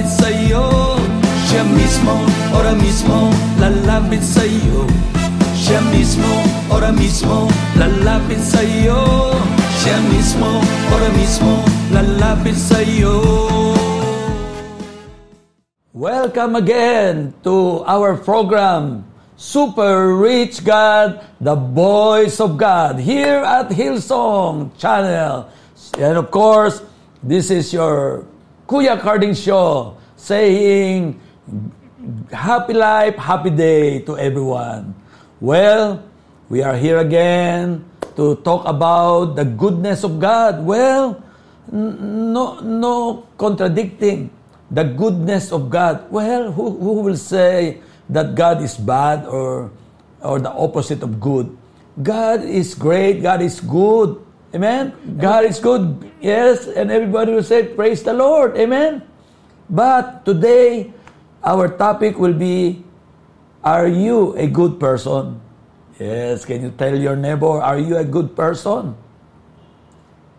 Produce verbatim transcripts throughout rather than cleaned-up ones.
lalapit sa'yo. Siya mismo, ora mismo, lalapit sa'yo. Siya mismo, ora mismo, lalapit sa'yo. Siya mismo, ora mismo, lalapit sa'yo. Welcome again to our program, Super Rich God, the Voice of God, here at Hillsong Channel. And of course, this is your Kuya Carding Show, saying happy life, happy day to everyone. Well, we are here again to talk about the goodness of God. Well, no, no contradicting the goodness of God. Well, who, who will say that God is bad or or the opposite of good? God is great. God is good. Amen? God is good. Yes, and everybody will say, praise the Lord. Amen? But today, our topic will be, are you a good person? Yes, can you tell your neighbor, are you a good person?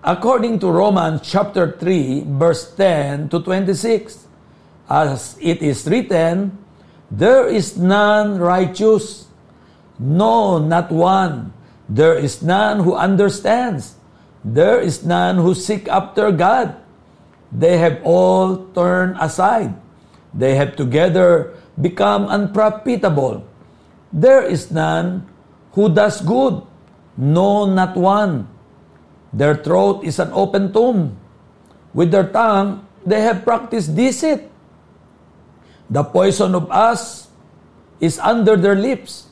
According to Romans chapter three, verse ten to twenty-six, as it is written, there is none righteous, no, not one. There is none who understands. There is none who seek after God. They have all turned aside. They have together become unprofitable. There is none who does good. No, not one. Their throat is an open tomb. With their tongue, they have practiced deceit. The poison of us is under their lips,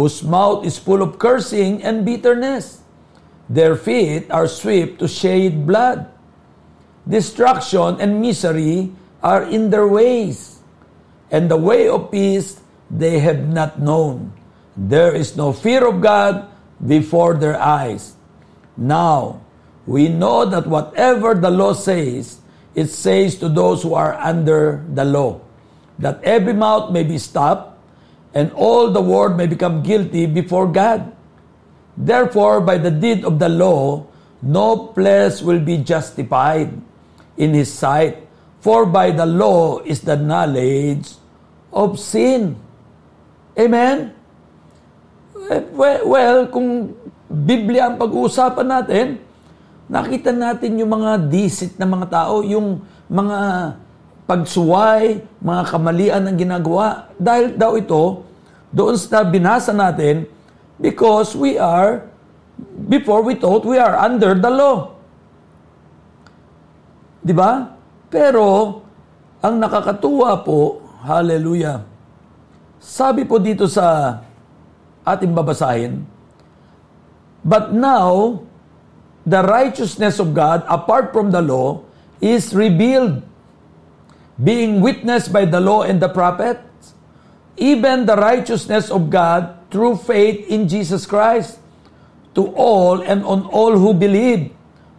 whose mouth is full of cursing and bitterness. Their feet are swift to shed blood. Destruction and misery are in their ways, and the way of peace they have not known. There is no fear of God before their eyes. Now, we know that whatever the law says, it says to those who are under the law, that every mouth may be stopped, and all the world may become guilty before God. Therefore, by the deed of the law, no flesh will be justified in his sight, for by the law is the knowledge of sin. Amen? Well, kung Biblia ang pag-uusapan natin, nakita natin yung mga deceit na mga tao, yung mga pagsuway, mga kamalian ang ginagawa. Dahil daw ito, doon sa binasa natin, because we are, before we thought, we are under the law. Diba? Pero, ang nakakatuwa po, hallelujah, sabi po dito sa ating babasahin, but now, the righteousness of God, apart from the law, is revealed, being witnessed by the law and the prophets, even the righteousness of God through faith in Jesus Christ, to all and on all who believe.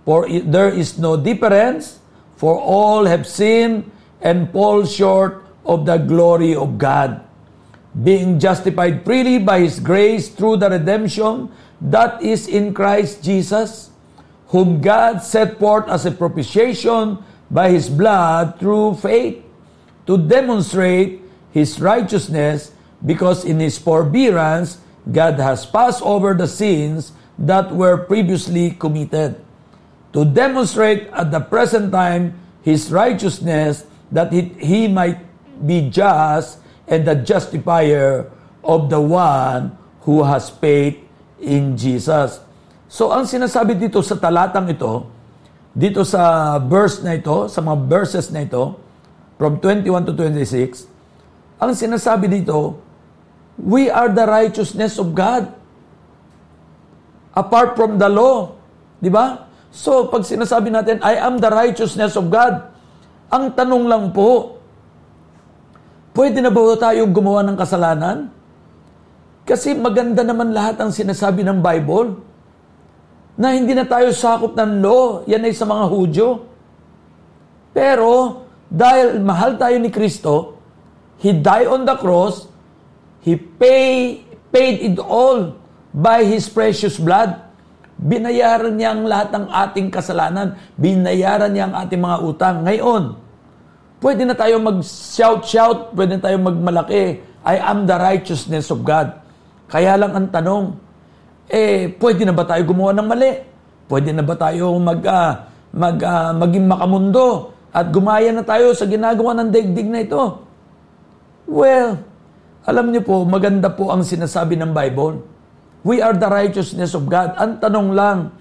For there is no difference, for all have sinned and fall short of the glory of God, being justified freely by His grace through the redemption that is in Christ Jesus, whom God set forth as a propitiation by His blood through faith, to demonstrate His righteousness, because in His forbearance, God has passed over the sins that were previously committed, to demonstrate at the present time His righteousness, that he, he might be just and the justifier of the one who has faith in Jesus. So ang sinasabi dito sa talatang ito, dito sa verse na ito, sa mga verses na ito, from twenty-one to twenty-six, ang sinasabi dito, we are the righteousness of God, apart from the law. Di ba? So, pag sinasabi natin, I am the righteousness of God, ang tanong lang po, pwede na ba tayo gumawa ng kasalanan? Kasi maganda naman lahat ang sinasabi ng Bible, na hindi na tayo sakop ng law. Yan ay sa mga Hudyo. Pero, dahil mahal tayo ni Kristo, He died on the cross, He pay, paid it all by His precious blood. Binayaran niya ang lahat ng ating kasalanan. Binayaran niya ang ating mga utang. Ngayon, Pwede na tayo mag-shout-shout, pwede na tayo magmalaki. I am the righteousness of God. Kaya lang ang tanong, eh, pwede na ba tayo gumawa ng mali? Pwede na ba tayo mag, uh, mag, uh, maging makamundo at gumaya na tayo sa ginagawa ng daigdig na ito? Well, alam niyo po, maganda po ang sinasabi ng Bible. We are the righteousness of God. Ang tanong lang,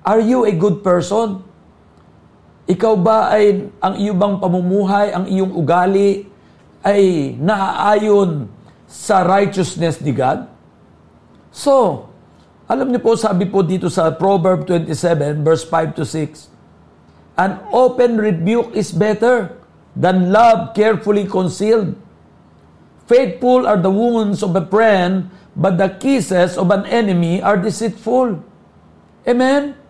are you a good person? Ikaw ba ay, ang iyong bang pamumuhay, ang iyong ugali, ay naaayon sa righteousness ni God? So, alam niyo po, sabi po dito sa Proverbs twenty-seven, verse five to six, an open rebuke is better than love carefully concealed. Faithful are the wounds of a friend, but the kisses of an enemy are deceitful. Amen?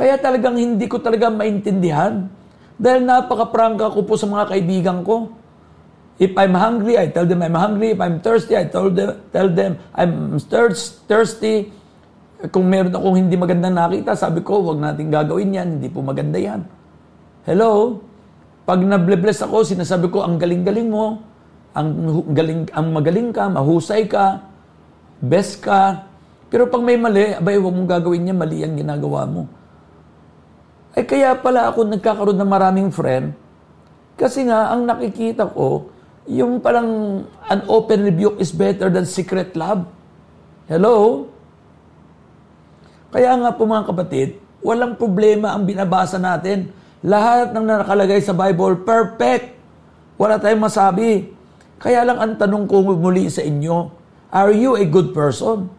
Kaya talagang hindi ko talaga maintindihan dahil napaka-prangka ko po sa mga kaibigan ko. If I'm hungry, I tell them I'm hungry. If I'm thirsty, I tell them, tell them I'm thirsty. Kung meron akong hindi maganda nakita, sabi ko, huwag natin gagawin yan. Hindi po maganda yan. Hello? Pag nabless ako, sinasabi ko, ang galing-galing mo. Ang, galing, ang magaling ka, mahusay ka, best ka. Pero pag may mali, abay, huwag mong gagawin yan. Mali ang ginagawa mo. Ay kaya pala ako nagkakaroon ng maraming friend. Kasi nga, ang nakikita ko, yung parang an open rebuke is better than secret love. Hello? Kaya nga po mga kapatid, walang problema ang binabasa natin. Lahat ng nakalagay sa Bible, perfect. Wala tayong masabi. Kaya lang ang tanong ko muli sa inyo, are you a good person?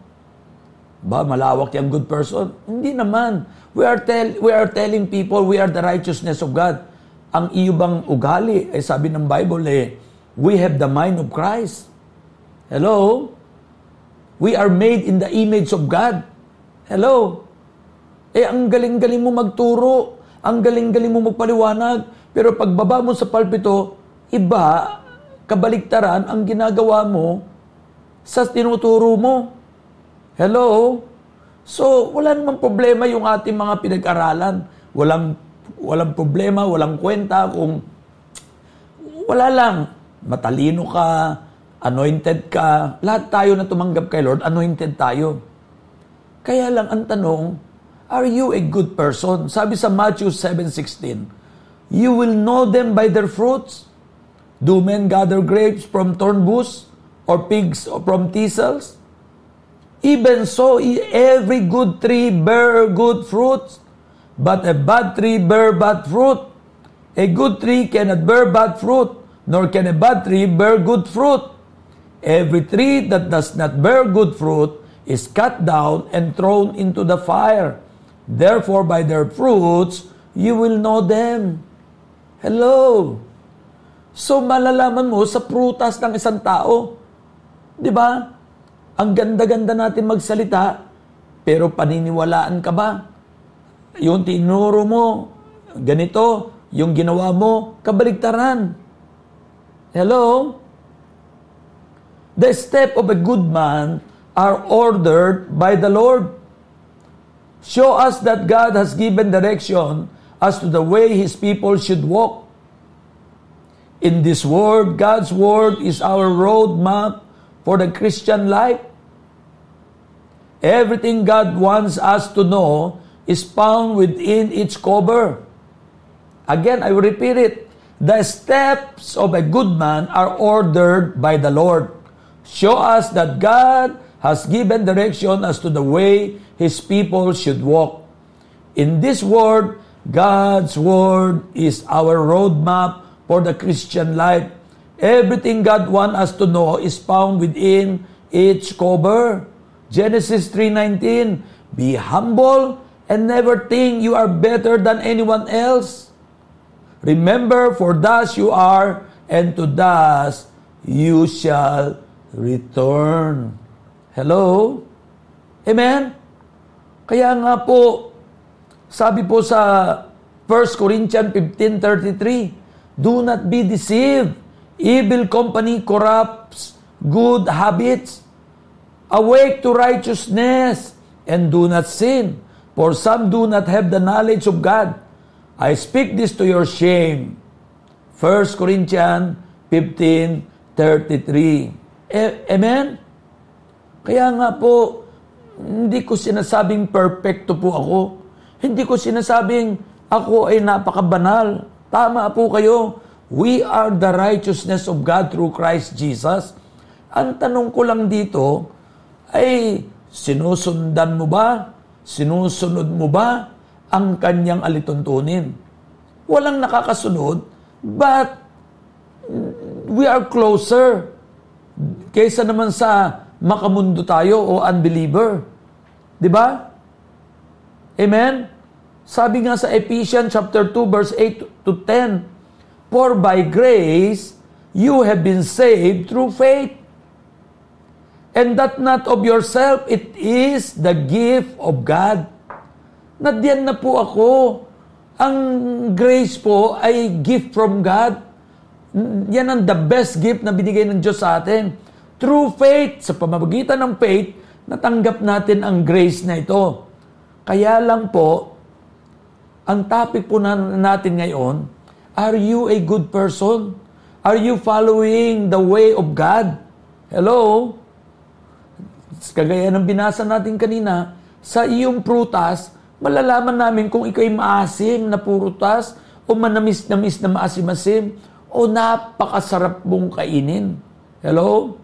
Ba, malawak yung good person? Hindi naman. We are, tell, we are telling people we are the righteousness of God. Ang iyo bang ugali, eh, sabi ng Bible, eh, we have the mind of Christ. Hello? We are made in the image of God. Hello? Eh, ang galing-galing mo magturo. Ang galing-galing mo magpaliwanag. Pero pagbaba mo sa palpito, iba, kabaligtaran ang ginagawa mo sa tinuturo mo. Hello? So, wala namang problema yung ating mga pinag-aralan. Walang, walang problema, walang kwenta kung wala lang. Matalino ka, anointed ka. Lahat tayo na tumanggap kay Lord, anointed tayo. Kaya lang ang tanong, are you a good person? Sabi sa Matthew seven sixteen, you will know them by their fruits. Do men gather grapes from thorn bushes or figs from thistles? Even so, every good tree bear good fruits, but a bad tree bear bad fruit. A good tree cannot bear bad fruit, nor can a bad tree bear good fruit. Every tree that does not bear good fruit is cut down and thrown into the fire. Therefore, by their fruits, you will know them. Hello? So, malalaman mo sa prutas ng isang tao. Di ba? Ang ganda-ganda natin magsalita, pero paniniwalaan ka ba? Yung tinuro mo, ganito, yung ginawa mo, kabaligtaran. Hello? The step of a good man are ordered by the Lord. Show us that God has given direction as to the way His people should walk. In this world, God's word is our roadmap for the Christian life. Everything God wants us to know is found within its cover. Again, I will repeat it. The steps of a good man are ordered by the Lord. Show us that God has given direction as to the way His people should walk. In this world, God's word is our roadmap for the Christian life. Everything God wants us to know is found within its cover. Genesis three nineteen, be humble and never think you are better than anyone else. Remember, for dust you are, and to dust you shall return. Hello? Amen? Kaya nga po, sabi po sa First Corinthians fifteen thirty-three, do not be deceived. Evil company corrupts good habits. Awake to righteousness and do not sin, for some do not have the knowledge of God. I speak this to your shame. First Corinthians fifteen thirty-three. E- Amen? Kaya nga po, hindi ko sinasabing perfecto po ako. Hindi ko sinasabing ako ay napakabanal. Tama po kayo. We are the righteousness of God through Christ Jesus. Ang tanong ko lang dito ay, sinusundan mo ba? Sinusunod mo ba ang kanyang alituntunin? Walang nakakasunod, but we are closer kaysa naman sa makamundo tayo o unbeliever. Di ba? Amen? Sabi nga sa Ephesians chapter two verse eight to ten, for by grace you have been saved through faith, and that not of yourself, it is the gift of God. Nadiyan na po ako. Ang grace po ay gift from God. Yan ang the best gift na binigay ng Diyos sa atin. Through faith, sa pamamagitan ng faith, natanggap natin ang grace na ito. Kaya lang po, ang topic po natin ngayon, are you a good person? Are you following the way of God? Hello? Kagaya ng binasa natin kanina, sa iyong prutas, malalaman namin kung ikaw'y maasim na prutas o manamis-namis na maasim-asim o napakasarap mong kainin. Hello?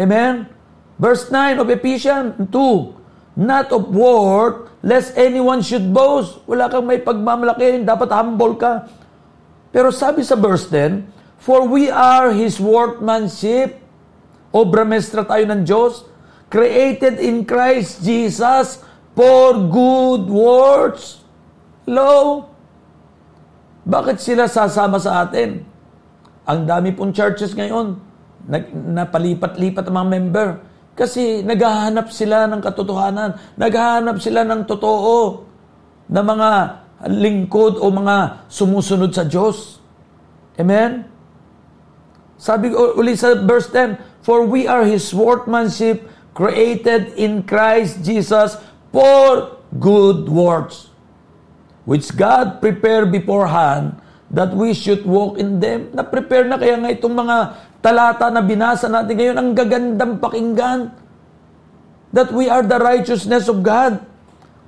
Amen? Verse nine of Ephesians two, not of work, lest anyone should boast. Wala kang may pagmamalaki, dapat humble ka. Pero sabi sa verse ten, for we are His workmanship, obra maestra tayo ng Diyos, created in Christ Jesus for good works. Hello? Bakit sila sasama sa atin? Ang dami pong churches ngayon, napalipat-lipat ang mga member. Kasi naghahanap sila ng katotohanan, naghahanap sila ng totoo na mga lingkod o mga sumusunod sa Diyos. Amen? Sabi uli sa verse ten, for we are His workmanship, created in Christ Jesus for good works, which God prepared beforehand that we should walk in them. Na-prepare na kaya nga itong mga talata na binasa natin ngayon, ang gagandang pakinggan, that we are the righteousness of God.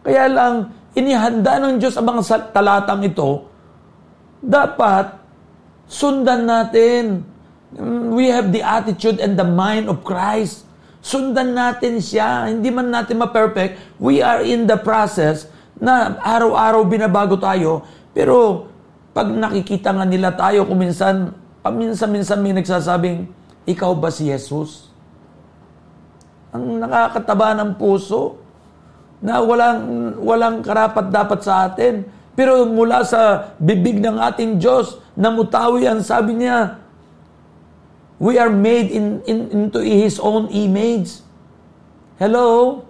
Kaya lang, inihanda ng Diyos ang mga talatang ito, dapat sundan natin. We have the attitude and the mind of Christ. Sundan natin siya. Hindi man natin ma-perfect. We are in the process na araw-araw binabago tayo. Pero pag nakikita nga nila tayo, kuminsan, paminsan-minsan may nagsasabing, ikaw ba si Jesus? Ang nakakataba ng puso na walang, walang karapat-dapat sa atin. Pero mula sa bibig ng ating Diyos, namutawi ang sabi niya, we are made in, in, into His own image. Hello?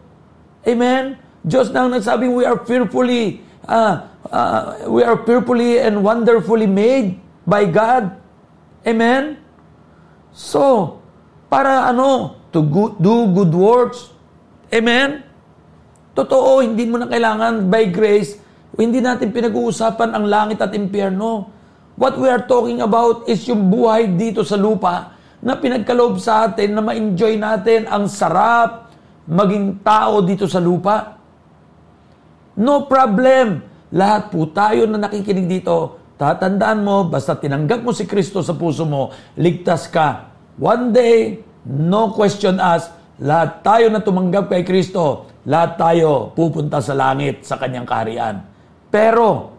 Amen? Diyos na ang nagsabing, we are fearfully, uh, uh, we are fearfully and wonderfully made by God. Amen? So, para ano? To go, do good works. Amen? Totoo, hindi mo na kailangan by grace. Hindi natin pinag-uusapan ang langit at impyerno. What we are talking about is yung buhay dito sa lupa na pinagkaloob sa atin na ma-enjoy natin ang sarap maging tao dito sa lupa. No problem. Lahat po tayo na nakikinig dito, tatandaan mo, basta tinanggap mo si Kristo sa puso mo, ligtas ka. One day, no question asked, lahat tayo na tumanggap kay Kristo, lahat tayo pupunta sa langit, sa kanyang kaharian. Pero,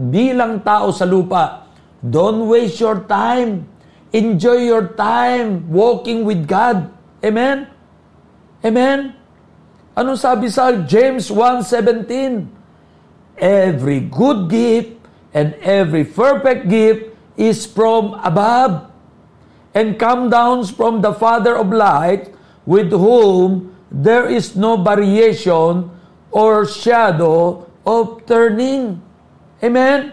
bilang tao sa lupa, don't waste your time. Enjoy your time walking with God. Amen? Amen? Anong sabi sa James one seventeen? Every good gift and every perfect gift is from above and come down from the Father of light, with whom there is no variation or shadow of turning. Amen?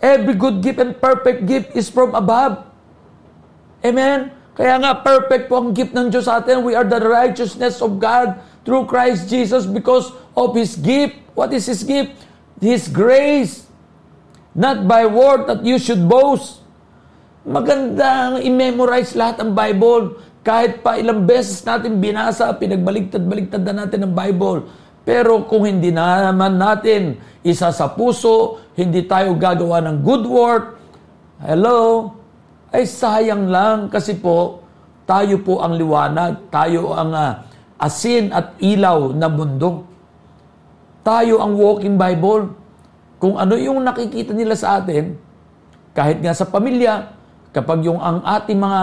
Every good gift and perfect gift is from above. Amen? Kaya nga perfect po ang gift ng Diyos sa atin. We are the righteousness of God through Christ Jesus because of His gift. What is His gift? His grace. not by word that you should boast. Magandang i-memorize lahat ang Bible. Kahit pa ilang beses natin binasa, pinagbaliktad-baliktad na natin ang Bible. Pero kung hindi naman natin isa sa puso, hindi tayo gagawa ng good work, hello, ay sayang lang kasi po, tayo po ang liwanag, tayo ang uh, asin at ilaw na mundo. Tayo ang walking Bible. Kung ano yung nakikita nila sa atin, kahit nga sa pamilya, kapag yung ang ating mga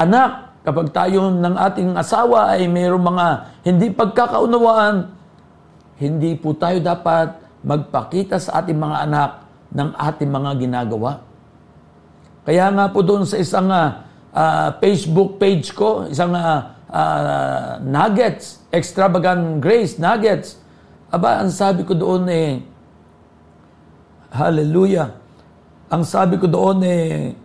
anak, kapag tayo ng ating asawa ay mayroong mga hindi pagkakaunawaan, hindi po tayo dapat magpakita sa ating mga anak ng ating mga ginagawa. Kaya nga po doon sa isang uh, uh, Facebook page ko, isang uh, uh, nuggets, Extravagant Grace Nuggets, aba, ang sabi ko doon eh, hallelujah, ang sabi ko doon eh,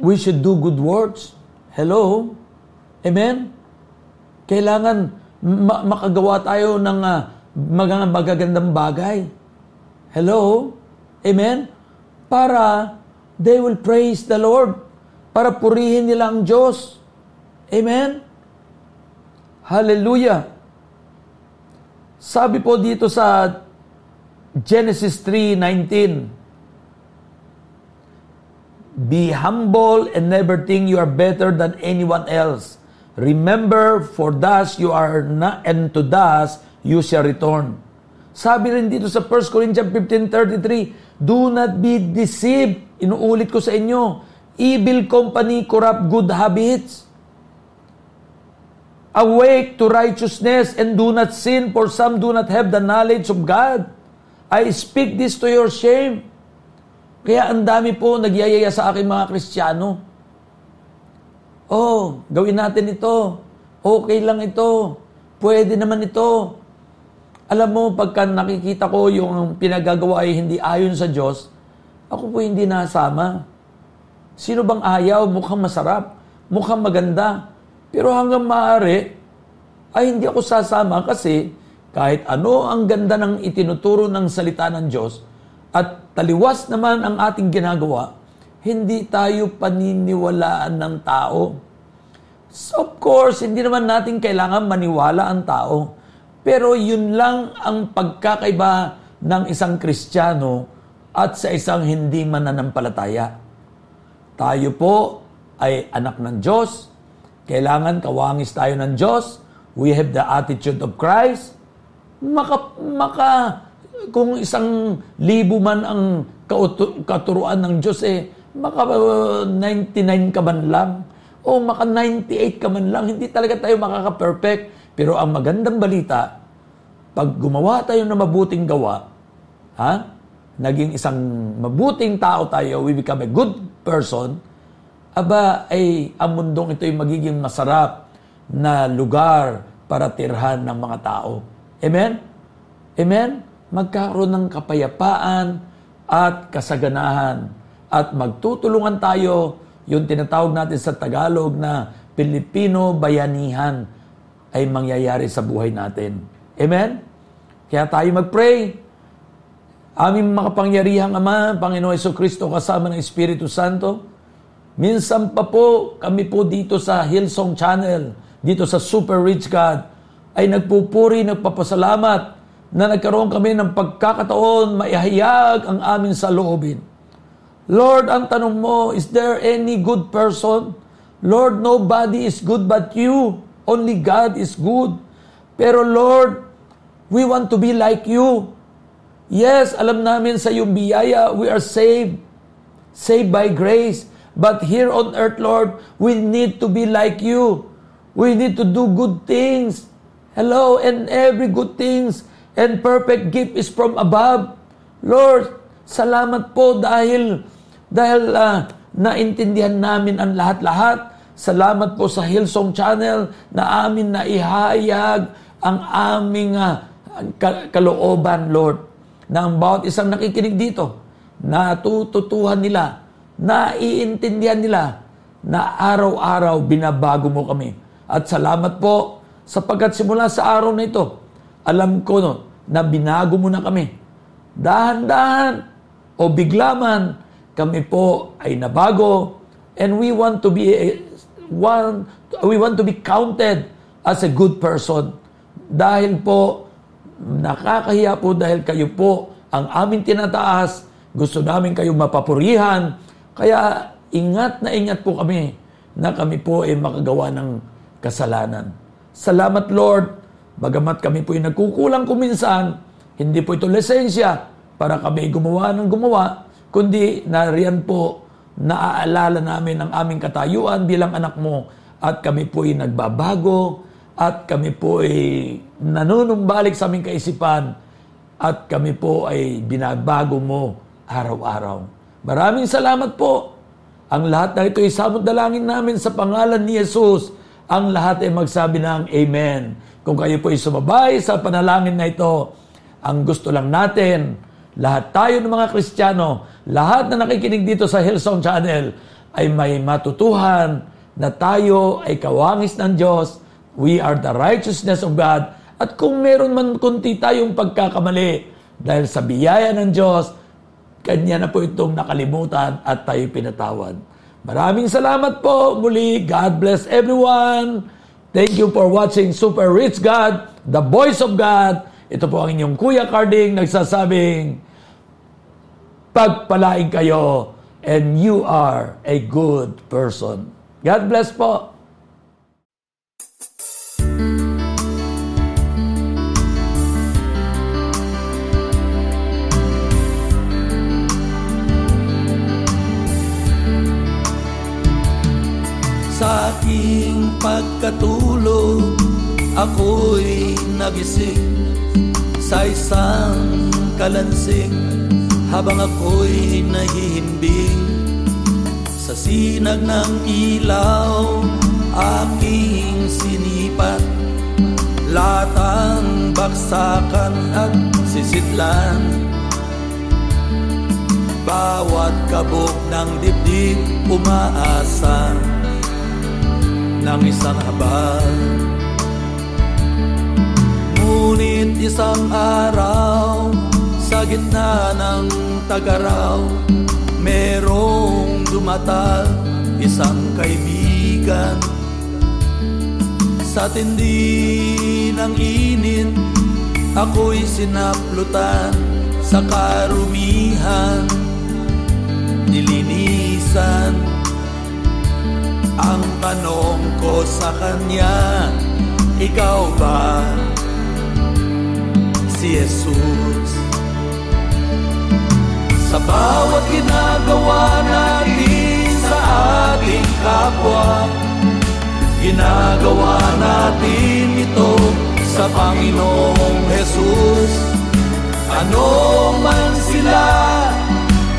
we should do good works. Hello? Amen? Kailangan ma- makagawa tayo ng uh, mag- magagandang bagay. Hello? Amen? Para they will praise the Lord. Para purihin nila ang Diyos. Amen? Hallelujah! Sabi po dito sa Genesis three nineteen, be humble and never think you are better than anyone else. Remember, for dust you are not, and to dust you shall return. Sabi rin dito sa First Corinthians fifteen thirty-three, do not be deceived. Inuulit ko sa inyo, evil company corrupt good habits. Awake to righteousness and do not sin, for some do not have the knowledge of God. I speak this to your shame. Kaya ang dami po nagyayaya sa akin mga Kristiyano. Oh, gawin natin ito. Okay lang ito. Pwede naman ito. Alam mo, pagka nakikita ko yung pinagagawa ay hindi ayon sa Diyos, ako po hindi nasama. Sino bang ayaw? Mukhang masarap. Mukhang maganda. Pero hanggang maaari, ay hindi ako sasama kasi kahit ano ang ganda ng itinuturo ng salita ng Diyos at taliwas naman ang ating ginagawa, hindi tayo paniniwalaan ng tao. So of course, hindi naman natin kailangan maniwala ang tao. Pero yun lang ang pagkakaiba ng isang Kristiyano at sa isang hindi mananampalataya. Tayo po ay anak ng Diyos. Kailangan kawangis tayo ng Diyos. We have the attitude of Christ. Maka, maka, kung isang libo man ang kautu, katuruan ng Diyos, eh, maka uh, ninety-nine ka man lang. O maka ninety-eight ka man lang. Hindi talaga tayo makaka-perfect. Pero ang magandang balita, pag gumawa tayo ng mabuting gawa, ha? Naging isang mabuting tao tayo, we become a good person, aba ay ang mundong ito'y magiging masarap na lugar para tirhan ng mga tao. Amen? Amen? Magkaroon ng kapayapaan at kasaganahan at magtutulungan tayo, yung tinatawag natin sa Tagalog na Pilipino bayanihan ay mangyayari sa buhay natin. Amen? Kaya tayo mag-pray. Aming makapangyarihang Ama, Panginoon Jesucristo kasama ng Espiritu Santo, minsan pa po, kami po dito sa Hillsong Channel, dito sa Super Rich God, ay nagpupuri, nagpapasalamat na nagkaroon kami ng pagkakataon, maihayag ang amin sa loobin. Lord, ang tanong mo, is there any good person? Lord, nobody is good but you. Only God is good. Pero Lord, we want to be like you. Yes, alam namin sa iyong biyaya, we are saved. Saved by grace. But here on earth, Lord, we need to be like you. We need to do good things. Hello, and every good things and perfect gift is from above. Lord, salamat po dahil dahil uh, naintindihan namin ang lahat-lahat. Salamat po sa Hillsong Channel na amin na ihayag ang aming uh, kalooban, Lord. Na ang bawat isang nakikinig dito, natututuhan nila, naiintindihan nila na araw-araw binabago mo kami. At salamat po sapagkat simula sa araw na ito, alam ko no, na binago mo na kami. Dahan-dahan, o bigla man, kami po ay nabago, and we want to be a, one, we want to be counted as a good person. Dahil po, nakakahiya po dahil kayo po ang aming tinataas, gusto namin kayo mapapurihan, kaya ingat na ingat po kami na kami po ay makagawa ng kasalanan. Salamat Lord, bagamat kami po ay nagkukulang kuminsan, hindi po ito lisensya para kami gumawa ng gumawa, kundi nariyan po naaalala namin ang aming katayuan bilang anak mo at kami po ay nagbabago at kami po ay nanunumbalik sa aming kaisipan at kami po ay binabago mo araw-araw. Maraming salamat po. Ang lahat na ito ay samot dalangin namin sa pangalan ni Jesus. Ang lahat ay magsabi ng Amen. Kung kayo po ay sumabay sa panalangin na ito, ang gusto lang natin, lahat tayo ng mga Kristiyano, lahat na nakikinig dito sa Hillsong Channel, ay may matutuhan na tayo ay kawangis ng Diyos. We are the righteousness of God. At kung meron man kunti tayong pagkakamali, dahil sa biyaya ng Diyos, Kanya na po itong nakalimutan at tayo pinatawad. Maraming salamat po muli. God bless everyone. Thank you for watching Super Rich God, the Voice of God. Ito po ang inyong Kuya Carding nagsasabing, pagpalain kayo and you are a good person. God bless po. Sa aking pagkatulog, ako'y nagising sa isang kalansing habang ako'y nahihimbing. Sa sinag ng ilaw, aking sinipat lahat ang baksakan at sisitlan. Bawat kabog ng dibdib umaasa nang isang habal. Ngunit isang araw, sa gitna ng tagaraw, merong dumatal, isang kaibigan. Sa tindi ng init, ako'y sinaplutan sa karumihan, nilinisan. Ang tanong ko sa kanya, ikaw ba si Jesus? Sa bawat ginagawa natin sa ating kapwa, ginagawa natin ito sa Panginoong Jesus. Ano man sila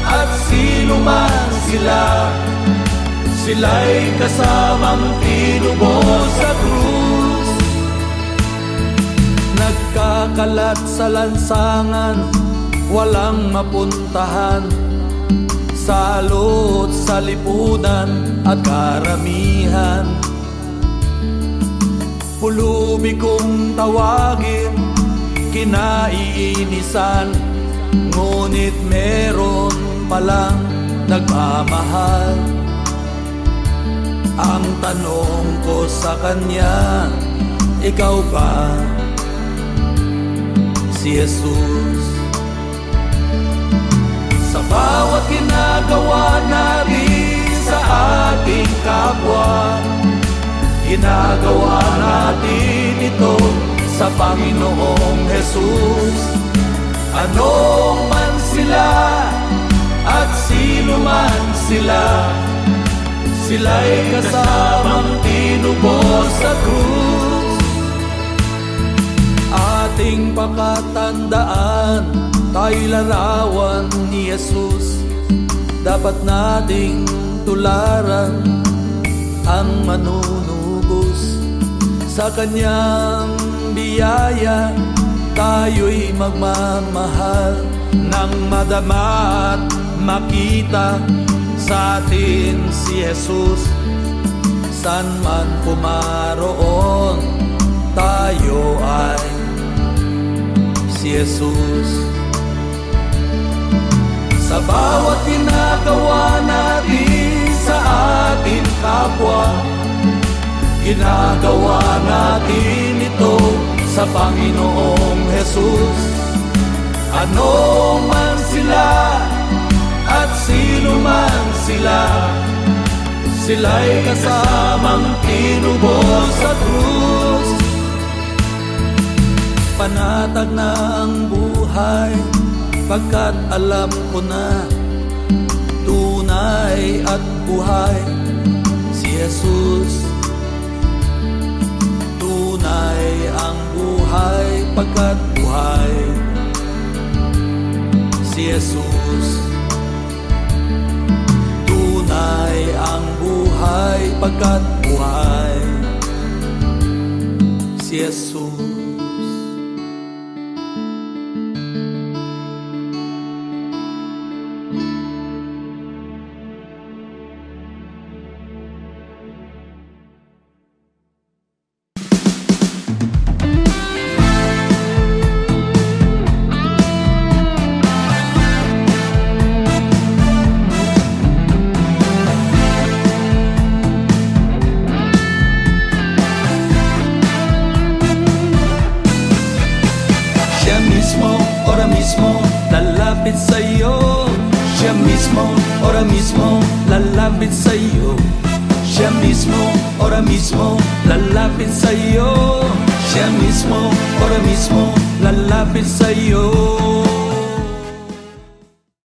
at sino man sila, sila'y kasamang tinubos sa krus. Nagkakalat sa lansangan, walang mapuntahan, salot sa lipunan at karamihan. Pulubi kong tawagin, kinaiinisan, ngunit meron palang nagmamahal. Ang tanong ko sa kanya, ikaw ba si Jesus? Sa bawat ginagawa natin sa ating kapwa, ginagawa natin ito sa Panginoong Jesus. Ano man sila at sino man sila, sila'y kasamang tinubos sa krus. Ating pakatandaan, tayo'y larawan ni Jesus. Dapat nating tularan ang manunubos sa kanyang biyaya. Tayo'y magmamahal nang madama at makita sa atin si Jesus. San man pumaroon, tayo ay si Jesus. Sa bawat ginagawa natin sa ating kapwa, ginagawa natin ito sa Panginoong Jesus. Ano man sila at sino man sila, sila'y kasamang tinubos sa krus. Panatag na ang buhay, pagkat alam ko na tunay at buhay si Jesus. Tunay ang buhay, pagkat buhay si Jesus. Tunay ang buhay, pagkat buhay si Jesus. Lalapit sa'yo, siya mismo, ora mismo, lalapit sa'yo.